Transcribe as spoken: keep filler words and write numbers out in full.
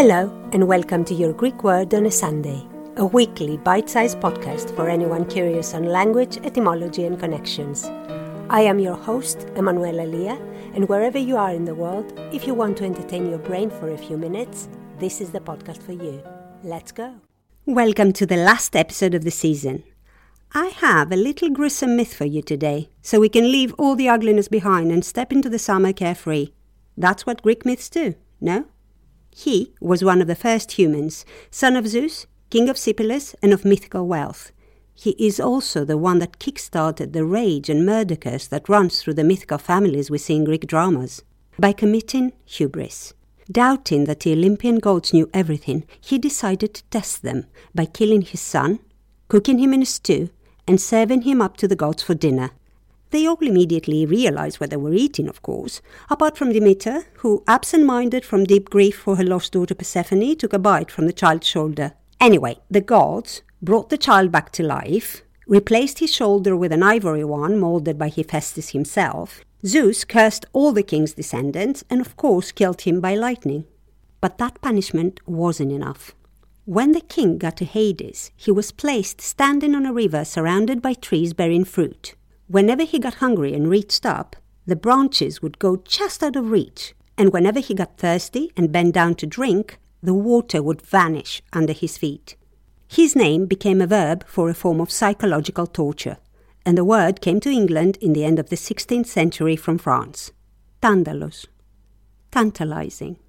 Hello and welcome to Your Greek Word on a Sunday, a weekly bite-sized podcast for anyone curious on language, etymology and connections. I am your host, Emanuela Lea, and wherever you are in the world, if you want to entertain your brain for a few minutes, this is the podcast for you. Let's go! Welcome to the last episode of the season. I have a little gruesome myth for you today, so we can leave all the ugliness behind and step into the summer carefree. That's what Greek myths do, no? He was one of the first humans, son of Zeus, king of Sipylus, and of mythical wealth. He is also the one that kick-started the rage and murder curse that runs through the mythical families we see in Greek dramas. By committing hubris, doubting that the Olympian gods knew everything, he decided to test them by killing his son, cooking him in a stew, and serving him up to the gods for dinner. They all immediately realized what they were eating, of course, apart from Demeter, who, absent-minded from deep grief for her lost daughter Persephone, took a bite from the child's shoulder. Anyway, the gods brought the child back to life, replaced his shoulder with an ivory one molded by Hephaestus himself. Zeus cursed all the king's descendants and, of course, killed him by lightning. But that punishment wasn't enough. When the king got to Hades, he was placed standing on a river surrounded by trees bearing fruit. Whenever he got hungry and reached up, the branches would go just out of reach, and whenever he got thirsty and bent down to drink, the water would vanish under his feet. His name became a verb for a form of psychological torture, and the word came to England in the end of the sixteenth century from France. Tantalus. Tantalizing.